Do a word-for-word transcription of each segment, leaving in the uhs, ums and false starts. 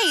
Hey,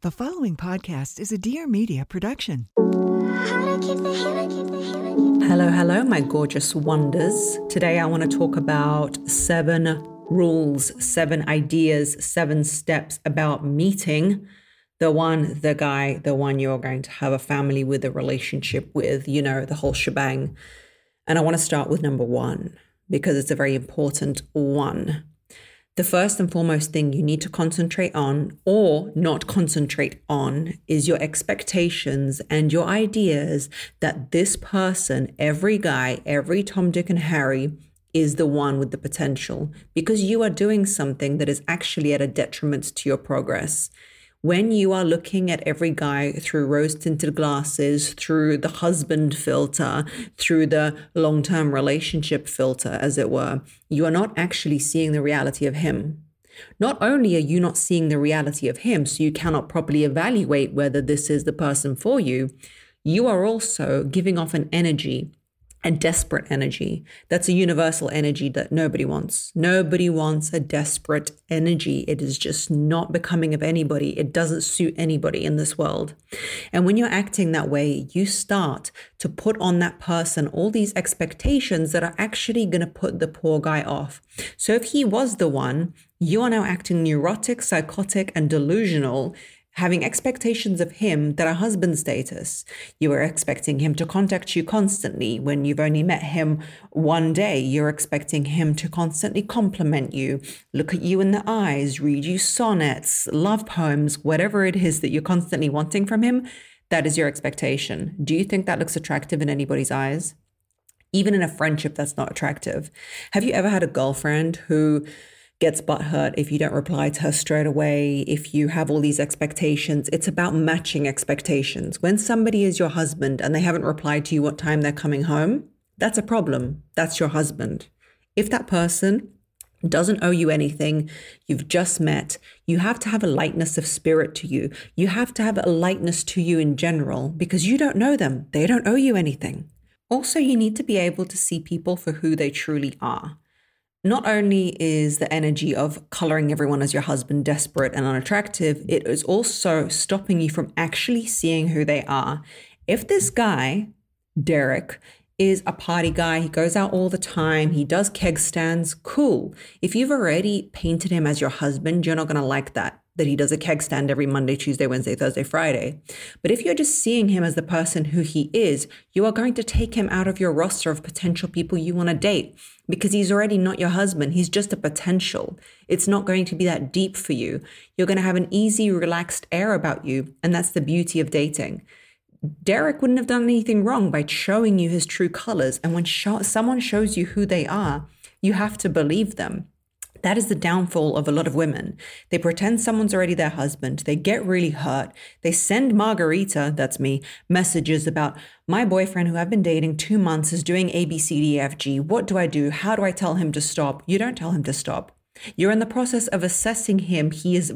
The following podcast is a Dear Media production. Hello, hello, my gorgeous wonders. Today I want to talk about seven rules, seven ideas, seven steps about meeting the one, the guy, the one you're going to have a family with, a relationship with, you know, the whole shebang. And I want to start with number one because it's a very important one. The first and foremost thing you need to concentrate on or not concentrate on is your expectations and your ideas that this person, every guy, every Tom, Dick, and Harry is the one with the potential, because you are doing something that is actually at a detriment to your progress. When you are looking at every guy through rose-tinted glasses, through the husband filter, through the long-term relationship filter, as it were, you are not actually seeing the reality of him. Not only are you not seeing the reality of him, so you cannot properly evaluate whether this is the person for you, you are also giving off an energy, a desperate energy. That's a universal energy that nobody wants. Nobody wants a desperate energy. It is just not becoming of anybody. It doesn't suit anybody in this world. And when you're acting that way, you start to put on that person all these expectations that are actually going to put the poor guy off. So if he was the one, you are now acting neurotic, psychotic, and delusional, having expectations of him that are husband status. You are expecting him to contact you constantly when you've only met him one day. You're expecting him to constantly compliment you, look at you in the eyes, read you sonnets, love poems, whatever it is that you're constantly wanting from him. That is your expectation. Do you think that looks attractive in anybody's eyes? Even in a friendship, that's not attractive. Have you ever had a girlfriend who gets butthurt if you don't reply to her straight away, if you have all these expectations? It's about matching expectations. When somebody is your husband and they haven't replied to you what time they're coming home, that's a problem. That's your husband. If that person doesn't owe you anything, you've just met, you have to have a lightness of spirit to you. You have to have a lightness to you in general because you don't know them. They don't owe you anything. Also, you need to be able to see people for who they truly are. Not only is the energy of coloring everyone as your husband desperate and unattractive, it is also stopping you from actually seeing who they are. If this guy, Derek, is a party guy, he goes out all the time, he does keg stands, cool. If you've already painted him as your husband, you're not going to like that, that he does a keg stand every Monday, Tuesday, Wednesday, Thursday, Friday. But if you're just seeing him as the person who he is, you are going to take him out of your roster of potential people you want to date because he's already not your husband. He's just a potential. It's not going to be that deep for you. You're going to have an easy, relaxed air about you. And that's the beauty of dating. Derek wouldn't have done anything wrong by showing you his true colors. And when show- someone shows you who they are, you have to believe them. That is the downfall of a lot of women. They pretend someone's already their husband. They get really hurt. They send Margarita, that's me, messages about my boyfriend who I've been dating two months is doing A, B, C, D, F, G. What do I do? How do I tell him to stop? You don't tell him to stop. You're in the process of assessing him. He is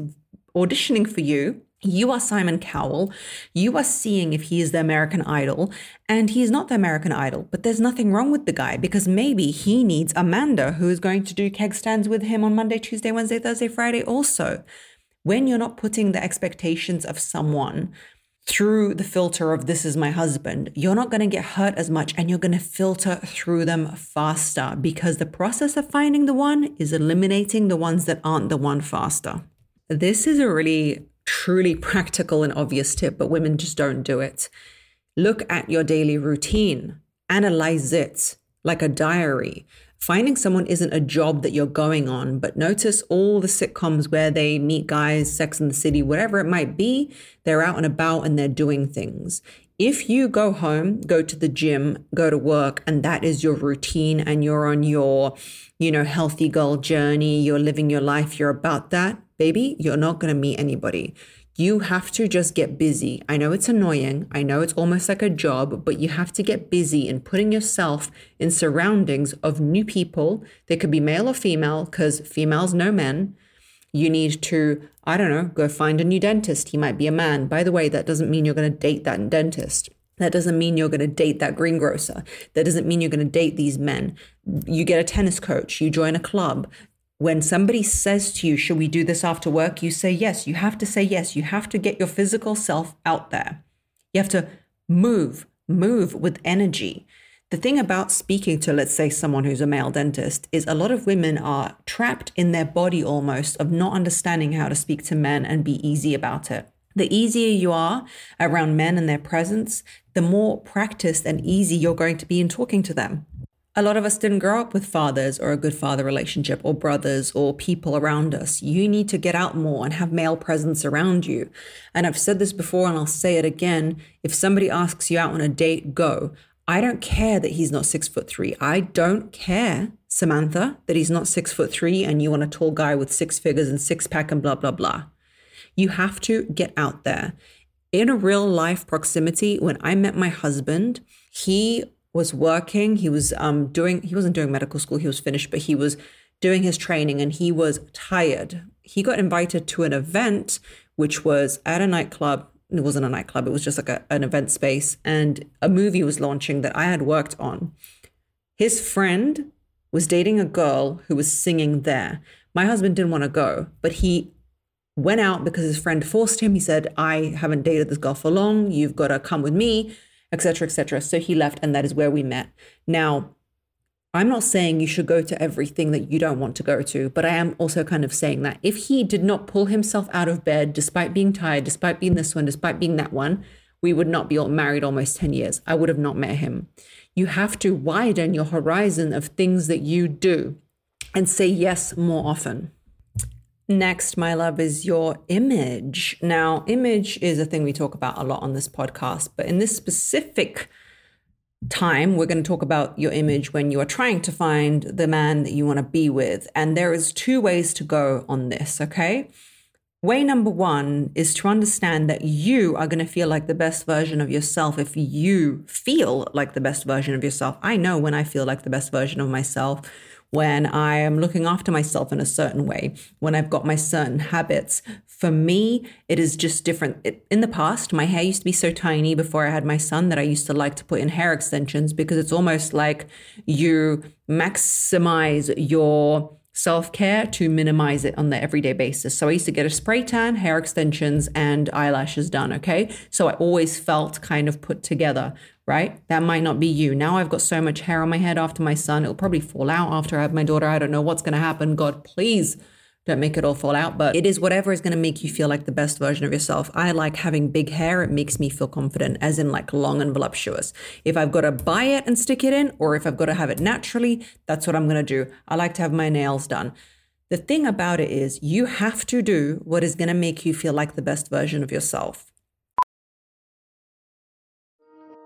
auditioning for you. You are Simon Cowell. You are seeing if he is the American Idol, and he is not the American Idol, but there's nothing wrong with the guy because maybe he needs Amanda, who is going to do keg stands with him on Monday, Tuesday, Wednesday, Thursday, Friday also. When you're not putting the expectations of someone through the filter of this is my husband, you're not going to get hurt as much and you're going to filter through them faster because the process of finding the one is eliminating the ones that aren't the one faster. This is a really truly practical and obvious tip, but women just don't do it. Look at your daily routine, analyze it like a diary. Finding someone isn't a job that you're going on, but notice all the sitcoms where they meet guys, Sex and the City, whatever it might be, they're out and about and they're doing things. If you go home, go to the gym, go to work, and that is your routine and you're on your, you know, healthy girl journey, you're living your life, you're about that, baby, you're not going to meet anybody. You have to just get busy. I know it's annoying. I know it's almost like a job, but you have to get busy in putting yourself in surroundings of new people. They could be male or female, because females know men. You need to, I don't know, go find a new dentist. He might be a man. By the way, that doesn't mean you're going to date that dentist. That doesn't mean you're going to date that greengrocer. That doesn't mean you're going to date these men. You get a tennis coach. You join a club. When somebody says to you, should we do this after work? You say yes. You have to say yes. You have to get your physical self out there. You have to move, move with energy. The thing about speaking to, let's say, someone who's a male dentist is a lot of women are trapped in their body almost of not understanding how to speak to men and be easy about it. The easier you are around men and their presence, the more practiced and easy you're going to be in talking to them. A lot of us didn't grow up with fathers or a good father relationship or brothers or people around us. You need to get out more and have male presence around you. And I've said this before and I'll say it again. If somebody asks you out on a date, go. I don't care that he's not six foot three. I don't care, Samantha, that he's not six foot three and you want a tall guy with six figures and six pack and blah, blah, blah. You have to get out there. In a real life proximity, when I met my husband, he was working, he was um doing, he wasn't doing medical school, he was finished, but he was doing his training and he was tired. He got invited to an event, which was at a nightclub. It wasn't a nightclub, it was just like a, an event space. And a movie was launching that I had worked on. His friend was dating a girl who was singing there. My husband didn't want to go, but he went out because his friend forced him. He said, I haven't dated this girl for long. You've got to come with me. Etc., et cetera. So he left, and that is where we met. Now, I'm not saying you should go to everything that you don't want to go to, but I am also kind of saying that if he did not pull himself out of bed, despite being tired, despite being this one, despite being that one, we would not be married almost ten years. I would have not met him. You have to widen your horizon of things that you do and say yes more often. Next, my love, is your image. Now, image is a thing we talk about a lot on this podcast, but in this specific time, we're going to talk about your image when you are trying to find the man that you want to be with. And there is two ways to go on this, okay? Way number one is to understand that you are going to feel like the best version of yourself if you feel like the best version of yourself. I know when I feel like the best version of myself, when I am looking after myself in a certain way, when I've got my certain habits. For me, it is just different. It, in the past, my hair used to be so tiny before I had my son that I used to like to put in hair extensions because it's almost like you maximize your self-care to minimize it on the everyday basis. So I used to get a spray tan, hair extensions, and eyelashes done, okay? So I always felt kind of put together, right? That might not be you. Now I've got so much hair on my head after my son. It'll probably fall out after I have my daughter. I don't know what's going to happen. God, please don't make it all fall out. But it is whatever is going to make you feel like the best version of yourself. I like having big hair. It makes me feel confident, as in like long and voluptuous. If I've got to buy it and stick it in, or if I've got to have it naturally, that's what I'm going to do. I like to have my nails done. The thing about it is you have to do what is going to make you feel like the best version of yourself.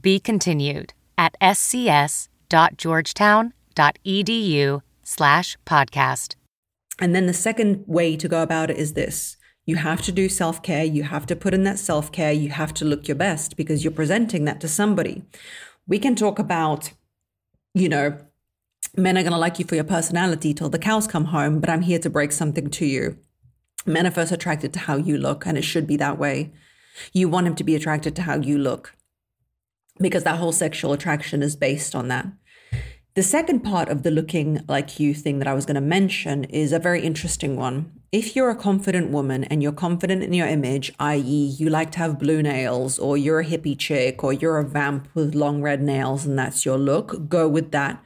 Be continued at s c s dot georgetown dot e d u slash podcast. And then the second way to go about it is this. You have to do self-care. You have to put in that self-care. You have to look your best because you're presenting that to somebody. We can talk about, you know, men are going to like you for your personality till the cows come home, but I'm here to break something to you. Men are first attracted to how you look, and it should be that way. You want him to be attracted to how you look because that whole sexual attraction is based on that. The second part of the looking like you thing that I was going to mention is a very interesting one. If you're a confident woman and you're confident in your image, that is you like to have blue nails, or you're a hippie chick, or you're a vamp with long red nails and that's your look, go with that.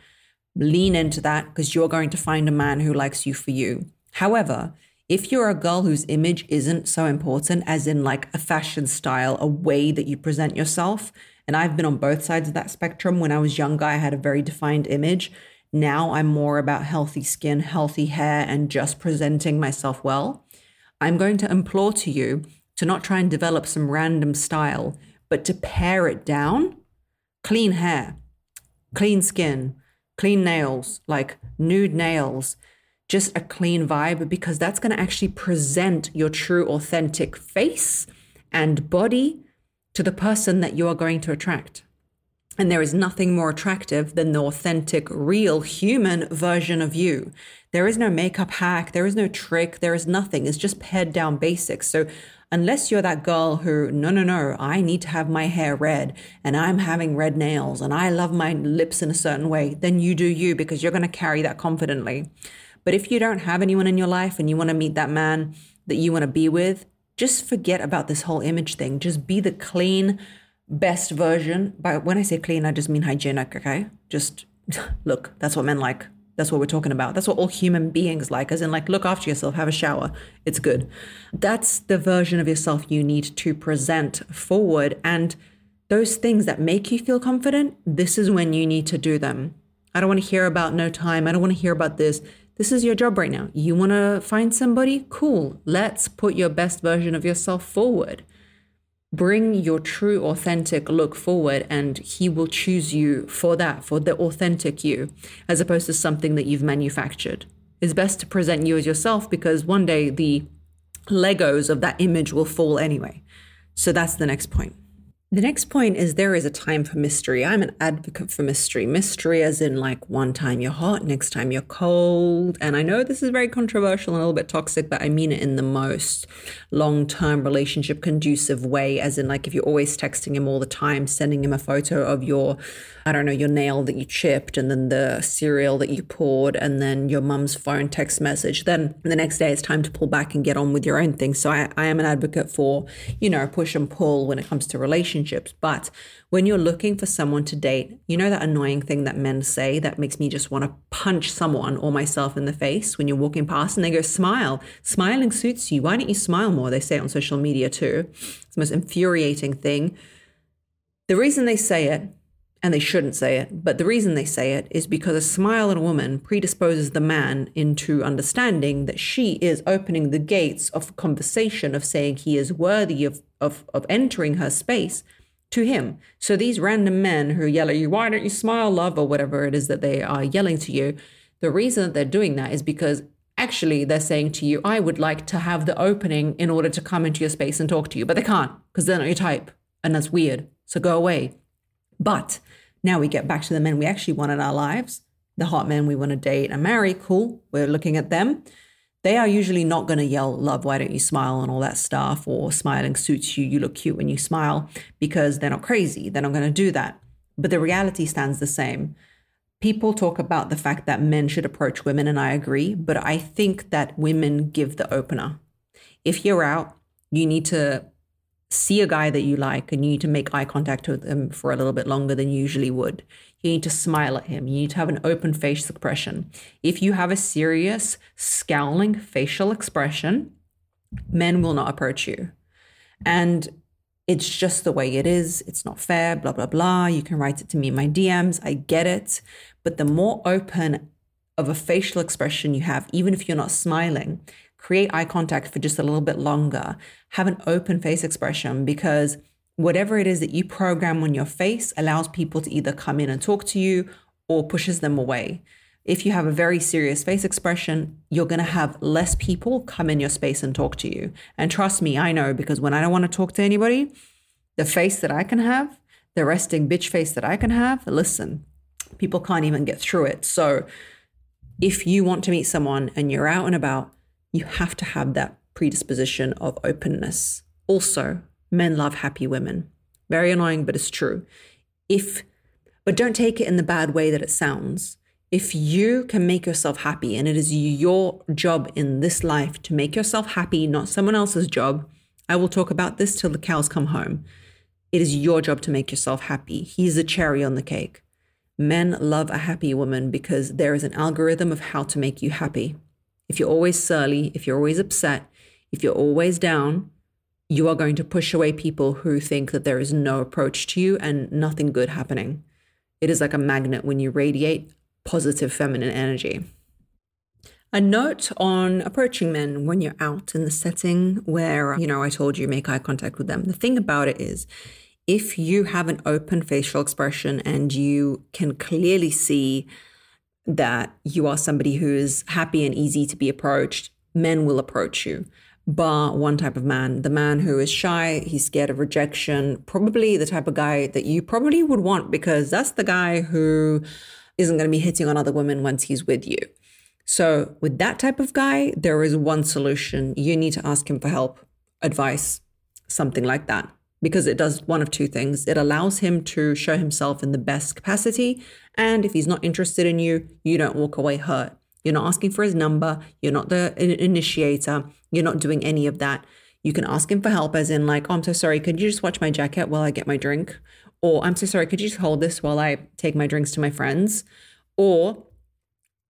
Lean into that because you're going to find a man who likes you for you. However, if you're a girl whose image isn't so important, as in like a fashion style, a way that you present yourself, and I've been on both sides of that spectrum. When I was younger, I had a very defined image. Now I'm more about healthy skin, healthy hair, and just presenting myself well. I'm going to implore to you to not try and develop some random style, but to pare it down. Clean hair, clean skin, clean nails, like nude nails, just a clean vibe, because that's going to actually present your true, authentic face and body to the person that you are going to attract. And there is nothing more attractive than the authentic, real human version of you. There is no makeup hack. There is no trick. There is nothing. It's just pared down basics. So unless you're that girl who, no, no, no, I need to have my hair red and I'm having red nails and I love my lips in a certain way, then you do you, because you're going to carry that confidently. But if you don't have anyone in your life and you want to meet that man that you want to be with, just forget about this whole image thing. Just be the clean, best version. But when I say clean, I just mean hygienic, okay? Just look, that's what men like. That's what we're talking about. That's what all human beings like, as in like, look after yourself, have a shower. It's good. That's the version of yourself you need to present forward. And those things that make you feel confident, this is when you need to do them. I don't want to hear about no time. I don't want to hear about this. This is your job right now. You want to find somebody? Cool. Let's put your best version of yourself forward. Bring your true, authentic look forward, and he will choose you for that, for the authentic you, as opposed to something that you've manufactured. It's best to present you as yourself, because one day the Legos of that image will fall anyway. So that's the next point. The next point is there is a time for mystery. I'm an advocate for mystery. Mystery as in like one time you're hot, next time you're cold. And I know this is very controversial and a little bit toxic, but I mean it in the most long-term relationship conducive way, as in like if you're always texting him all the time, sending him a photo of your, I don't know, your nail that you chipped and then the cereal that you poured and then your mum's phone text message, then the next day it's time to pull back and get on with your own thing. So I, I am an advocate for, you know, push and pull when it comes to relationships. But when you're looking for someone to date, you know that annoying thing that men say that makes me just want to punch someone or myself in the face when you're walking past and they go, smile, smiling suits you. Why don't you smile more? They say it on social media too. It's the most infuriating thing. The reason they say it, and they shouldn't say it, but the reason they say it is because a smile in a woman predisposes the man into understanding that she is opening the gates of conversation, of saying he is worthy of of, of entering her space to him. So these random men who yell at you, why don't you smile, love, or whatever it is that they are yelling to you, the reason that they're doing that is because actually they're saying to you, I would like to have the opening in order to come into your space and talk to you, but they can't because they're not your type, and that's weird. So go away. But now we get back to the men we actually want in our lives, the hot men we want to date and marry. Cool. We're looking at them. They are usually not going to yell, love, why don't you smile and all that stuff, or smiling suits you, you look cute when you smile, because they're not crazy. They're not going to do that. But the reality stands the same. People talk about the fact that men should approach women, and I agree, but I think that women give the opener. If you're out, you need to see a guy that you like, and you need to make eye contact with him for a little bit longer than you usually would. You need to smile at him. You need to have an open face expression. If you have a serious, scowling facial expression, men will not approach you. And it's just the way it is. It's not fair, blah, blah, blah. You can write it to me in my D Ms. I get it. But the more open of a facial expression you have, even if you're not smiling, create eye contact for just a little bit longer, have an open face expression, because whatever it is that you program on your face allows people to either come in and talk to you or pushes them away. If you have a very serious face expression, you're going to have less people come in your space and talk to you. And trust me, I know, because when I don't want to talk to anybody, the face that I can have, the resting bitch face that I can have, listen, people can't even get through it. So if you want to meet someone and you're out and about, you have to have that predisposition of openness. Also, men love happy women. Very annoying, but it's true. If, but don't take it in the bad way that it sounds. If you can make yourself happy, and it is your job in this life to make yourself happy, not someone else's job. I will talk about this till the cows come home. It is your job to make yourself happy. He's the cherry on the cake. Men love a happy woman because there is an algorithm of how to make you happy. If you're always surly, if you're always upset, if you're always down, you are going to push away people who think that there is no approach to you and nothing good happening. It is like a magnet when you radiate positive feminine energy. A note on approaching men when you're out in the setting where, you know, I told you make eye contact with them. The thing about it is, if you have an open facial expression and you can clearly see that you are somebody who is happy and easy to be approached, men will approach you, bar one type of man, the man who is shy, he's scared of rejection, probably the type of guy that you probably would want, because that's the guy who isn't going to be hitting on other women once he's with you. So with that type of guy, there is one solution. You need to ask him for help, advice, something like that, because it does one of two things. It allows him to show himself in the best capacity. And if he's not interested in you, you don't walk away hurt. You're not asking for his number. You're not the initiator. You're not doing any of that. You can ask him for help as in like, oh, I'm so sorry. Could you just watch my jacket while I get my drink? Or I'm so sorry, could you just hold this while I take my drinks to my friends? Or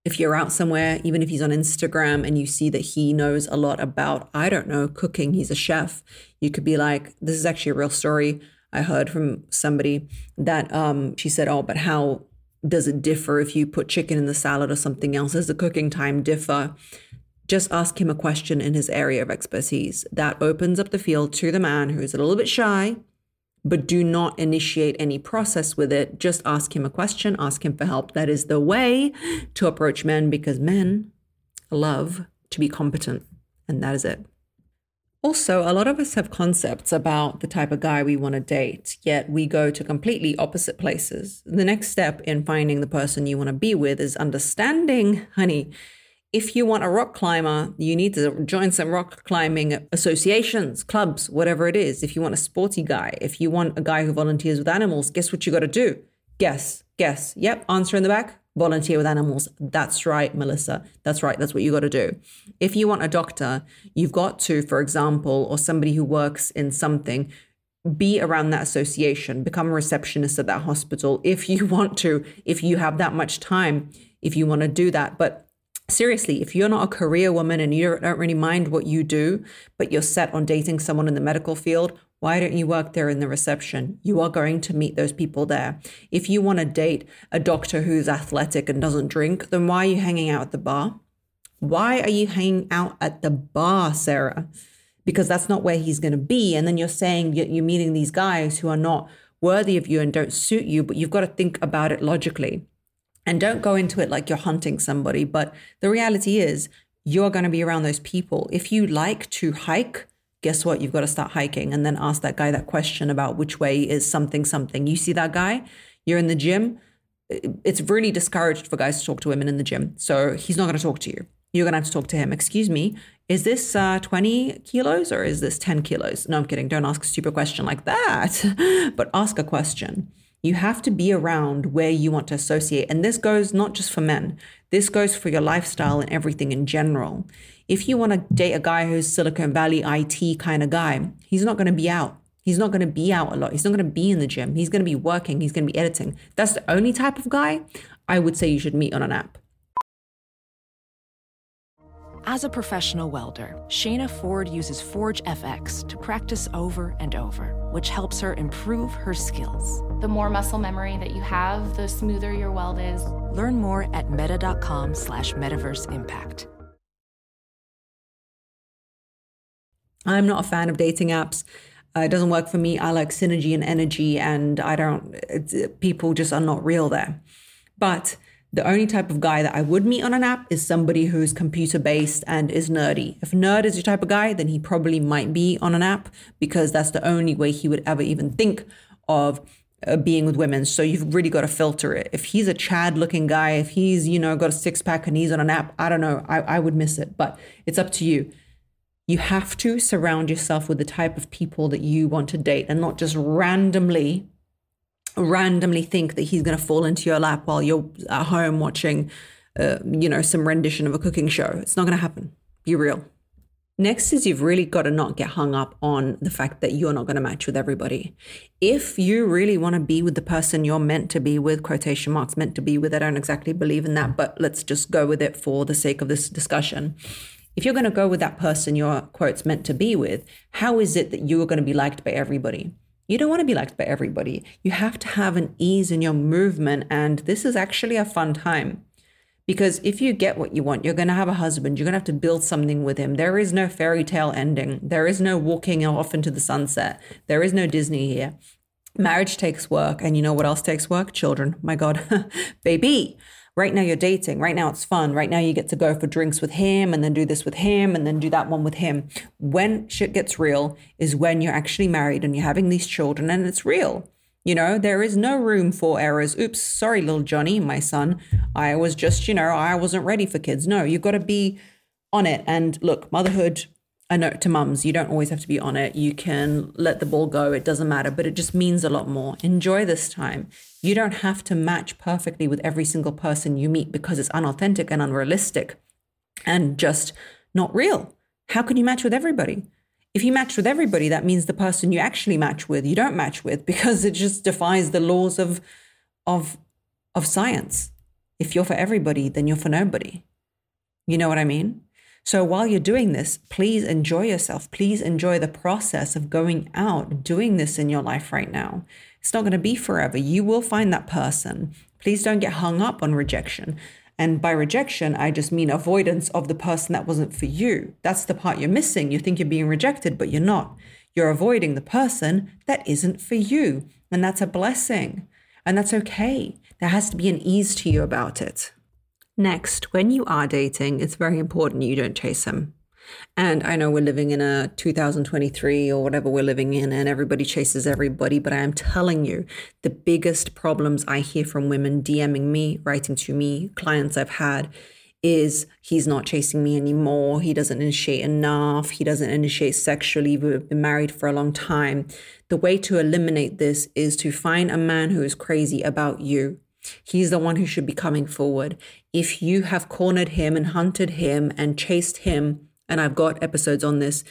if you're out somewhere, even if he's on Instagram and you see that he knows a lot about, I don't know, cooking, he's a chef, you could be like, this is actually a real story. I heard from somebody that um, she said, oh, but how does it differ if you put chicken in the salad or something else? Does the cooking time differ? Just ask him a question in his area of expertise. That opens up the field to the man who's a little bit shy, but do not initiate any process with it. Just ask him a question, ask him for help. That is the way to approach men, because men love to be competent, and that is it. Also, a lot of us have concepts about the type of guy we want to date, yet we go to completely opposite places. The next step in finding the person you want to be with is understanding, honey, if you want a rock climber, you need to join some rock climbing associations, clubs, whatever it is. If you want a sporty guy, if you want a guy who volunteers with animals, guess what you got to do? Guess, guess. Yep, answer in the back, volunteer with animals. That's right, Melissa. That's right. That's what you got to do. If you want a doctor, you've got to, for example, or somebody who works in something, be around that association, become a receptionist at that hospital if you want to, if you have that much time, if you want to do that. But seriously, if you're not a career woman and you don't really mind what you do, but you're set on dating someone in the medical field, why don't you work there in the reception? You are going to meet those people there. If you want to date a doctor who's athletic and doesn't drink, then why are you hanging out at the bar? Why are you hanging out at the bar, Sarah? Because that's not where he's going to be. And then you're saying you're meeting these guys who are not worthy of you and don't suit you, but you've got to think about it logically. And don't go into it like you're hunting somebody. But the reality is you're going to be around those people. If you like to hike, guess what? You've got to start hiking and then ask that guy that question about which way is something, something. You see that guy, you're in the gym. It's really discouraged for guys to talk to women in the gym. So he's not going to talk to you. You're going to have to talk to him. Excuse me, is this uh, twenty kilos or is this ten kilos? No, I'm kidding. Don't ask a stupid question like that, but ask a question. You have to be around where you want to associate. And this goes not just for men. This goes for your lifestyle and everything in general. If you want to date a guy who's Silicon Valley I T kind of guy, he's not going to be out. He's not going to be out a lot. He's not going to be in the gym. He's going to be working. He's going to be editing. That's the only type of guy I would say you should meet on an app. As a professional welder, Shayna Ford uses ForgeFX to practice over and over, which helps her improve her skills. The more muscle memory that you have, the smoother your weld is. Learn more at meta dot com slash metaverse impact. I'm not a fan of dating apps. Uh, it doesn't work for me. I like synergy and energy, and I don't, it's, people just are not real there. But the only type of guy that I would meet on an app is somebody who's computer-based and is nerdy. If nerd is your type of guy, then he probably might be on an app, because that's the only way he would ever even think of uh, being with women. So you've really got to filter it. If he's a Chad-looking guy, if he's, you know, got a six-pack and he's on an app, I don't know, I, I would miss it. But it's up to you. You have to surround yourself with the type of people that you want to date, and not just randomly randomly think that he's going to fall into your lap while you're at home watching, uh, you know, some rendition of a cooking show. It's not going to happen. Be real. Next is, you've really got to not get hung up on the fact that you're not going to match with everybody. If you really want to be with the person you're meant to be with, quotation marks, meant to be with, I don't exactly believe in that, but let's just go with it for the sake of this discussion. If you're going to go with that person you're, quotes, meant to be with, how is it that you are going to be liked by everybody? You don't want to be liked by everybody. You have to have an ease in your movement. And this is actually a fun time, because if you get what you want, you're going to have a husband. You're going to have to build something with him. There is no fairy tale ending. There is no walking off into the sunset. There is no Disney here. Marriage takes work. And you know what else takes work? Children. My God, baby. Right now you're dating. Right now it's fun. Right now you get to go for drinks with him, and then do this with him, and then do that one with him. When shit gets real is when you're actually married and you're having these children, and it's real. You know, there is no room for errors. Oops, sorry, little Johnny, my son. I was just, you know, I wasn't ready for kids. No, you've got to be on it. And look, motherhood, a note to mums, you don't always have to be on it. You can let the ball go. It doesn't matter, but it just means a lot more. Enjoy this time. You don't have to match perfectly with every single person you meet, because it's unauthentic and unrealistic and just not real. How can you match with everybody? If you match with everybody, that means the person you actually match with, you don't match with, because it just defies the laws of, of, of science. If you're for everybody, then you're for nobody. You know what I mean? So while you're doing this, please enjoy yourself. Please enjoy the process of going out, doing this in your life right now. It's not going to be forever. You will find that person. Please don't get hung up on rejection. And by rejection, I just mean avoidance of the person that wasn't for you. That's the part you're missing. You think you're being rejected, but you're not. You're avoiding the person that isn't for you. And that's a blessing. And that's okay. There has to be an ease to you about it. Next, when you are dating, it's very important you don't chase him. And I know we're living in a two thousand twenty-three or whatever we're living in, and everybody chases everybody. But I am telling you, the biggest problems I hear from women DMing me, writing to me, clients I've had, is he's not chasing me anymore. He doesn't initiate enough. He doesn't initiate sexually. We've been married for a long time. The way to eliminate this is to find a man who is crazy about you. He's the one who should be coming forward. If you have cornered him and hunted him and chased him, and I've got episodes on this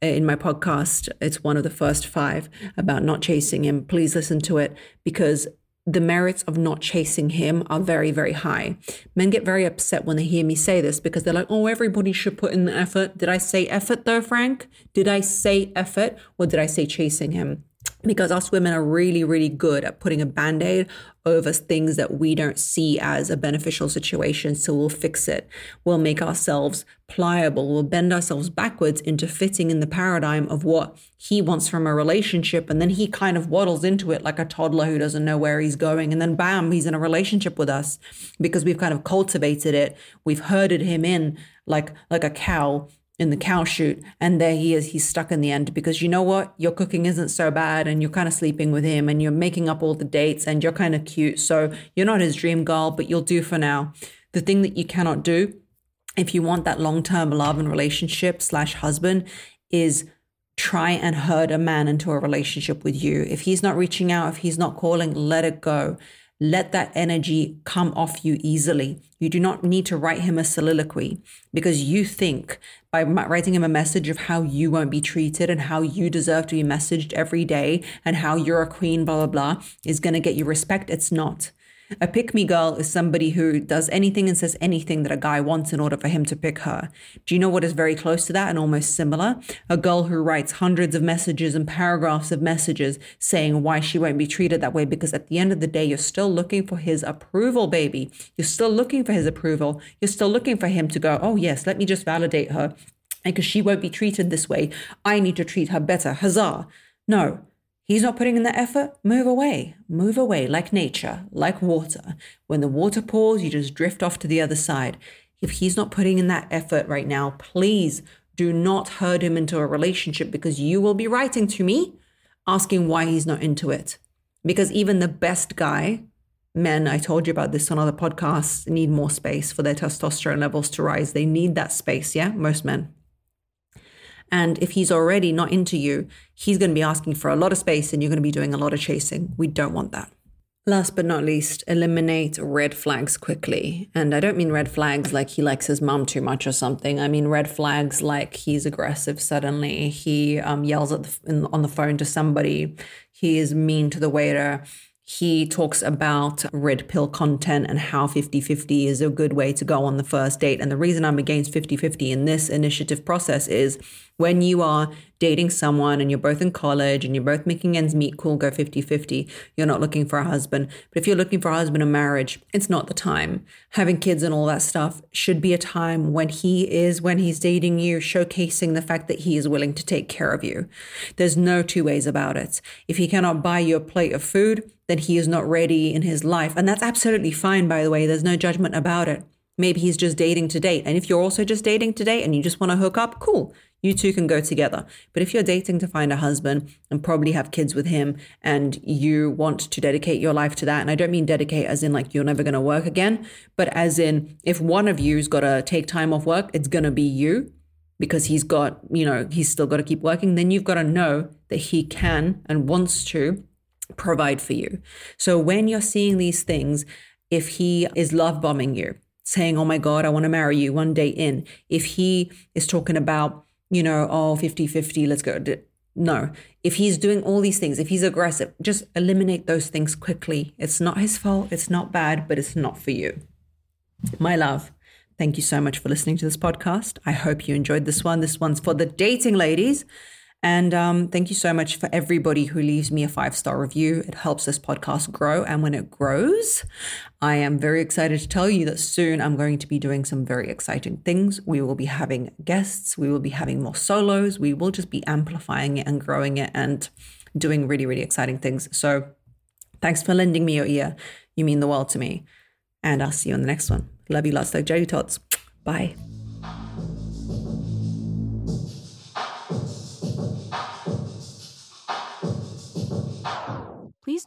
in my podcast, it's one of the first five about not chasing him. Please listen to it, because the merits of not chasing him are very, very high. Men get very upset when they hear me say this, because they're like, oh, everybody should put in the effort. Did I say effort though, Frank? Did I say effort, or did I say chasing him? Because us women are really, really good at putting a Band-Aid over things that we don't see as a beneficial situation. So we'll fix it. We'll make ourselves pliable. We'll bend ourselves backwards into fitting in the paradigm of what he wants from a relationship. And then he kind of waddles into it like a toddler who doesn't know where he's going. And then bam, he's in a relationship with us, because we've kind of cultivated it. We've herded him in like, like a cow in the cow chute, and there he is, he's stuck in the end, because you know what, your cooking isn't so bad, and you're kind of sleeping with him, and you're making up all the dates, and you're kind of cute, so you're not his dream girl, but you'll do for now. The thing that you cannot do if you want that long-term love and relationship slash husband is try and herd a man into a relationship with you. If he's not reaching out, if he's not calling, let it go. Let that energy come off you easily. You do not need to write him a soliloquy, because you think by writing him a message of how you won't be treated and how you deserve to be messaged every day and how you're a queen, blah, blah, blah, is going to get you respect. It's not. A pick-me girl is somebody who does anything and says anything that a guy wants in order for him to pick her. Do you know what is very close to that and almost similar? A girl who writes hundreds of messages and paragraphs of messages saying why she won't be treated that way, because at the end of the day, you're still looking for his approval, baby. You're still looking for his approval. You're still looking for him to go, oh yes, let me just validate her. And because she won't be treated this way, I need to treat her better. Huzzah. No, he's not putting in the effort. Move away. Move away like nature, like water. When the water pours, you just drift off to the other side. If he's not putting in that effort right now, please do not herd him into a relationship, because you will be writing to me asking why he's not into it. Because even the best guy, men, I told you about this on other podcasts, need more space for their testosterone levels to rise. They need that space, yeah? Most men. And if he's already not into you, he's going to be asking for a lot of space and you're going to be doing a lot of chasing. We don't want that. Last but not least, eliminate red flags quickly. And I don't mean red flags like he likes his mom too much or something. I mean red flags like he's aggressive suddenly. He um, yells at the, in, on the phone to somebody. He is mean to the waiter. He talks about red pill content and how fifty-fifty is a good way to go on the first date. And the reason I'm against fifty-fifty in this initiative process is when you are dating someone and you're both in college and you're both making ends meet, cool, go fifty-fifty. You're not looking for a husband. But if you're looking for a husband and marriage, it's not the time. Having kids and all that stuff should be a time when he is, when he's dating you, showcasing the fact that he is willing to take care of you. There's no two ways about it. If he cannot buy you a plate of food, then he is not ready in his life. And that's absolutely fine, by the way. There's no judgment about it. Maybe he's just dating to date. And if you're also just dating to date and you just want to hook up, cool. You two can go together. But if you're dating to find a husband and probably have kids with him and you want to dedicate your life to that, and I don't mean dedicate as in like you're never going to work again, but as in if one of you's got to take time off work, it's going to be you. Because he's got, you know, he's still got to keep working. Then you've got to know that he can and wants to provide for you. So when you're seeing these things, if he is love bombing you, saying, oh my God, I want to marry you one day in, if he is talking about, you know, oh, fifty-fifty, let's go. No, if he's doing all these things, if he's aggressive, just eliminate those things quickly. It's not his fault. It's not bad, but it's not for you. My love, thank you so much for listening to this podcast. I hope you enjoyed this one. This one's for the dating ladies. And um, thank you so much for everybody who leaves me a five-star review. It helps this podcast grow. And when it grows, I am very excited to tell you that soon I'm going to be doing some very exciting things. We will be having guests. We will be having more solos. We will just be amplifying it and growing it and doing really, really exciting things. So thanks for lending me your ear. You mean the world to me. And I'll see you on the next one. Love you lots like jelly tots. Bye. Please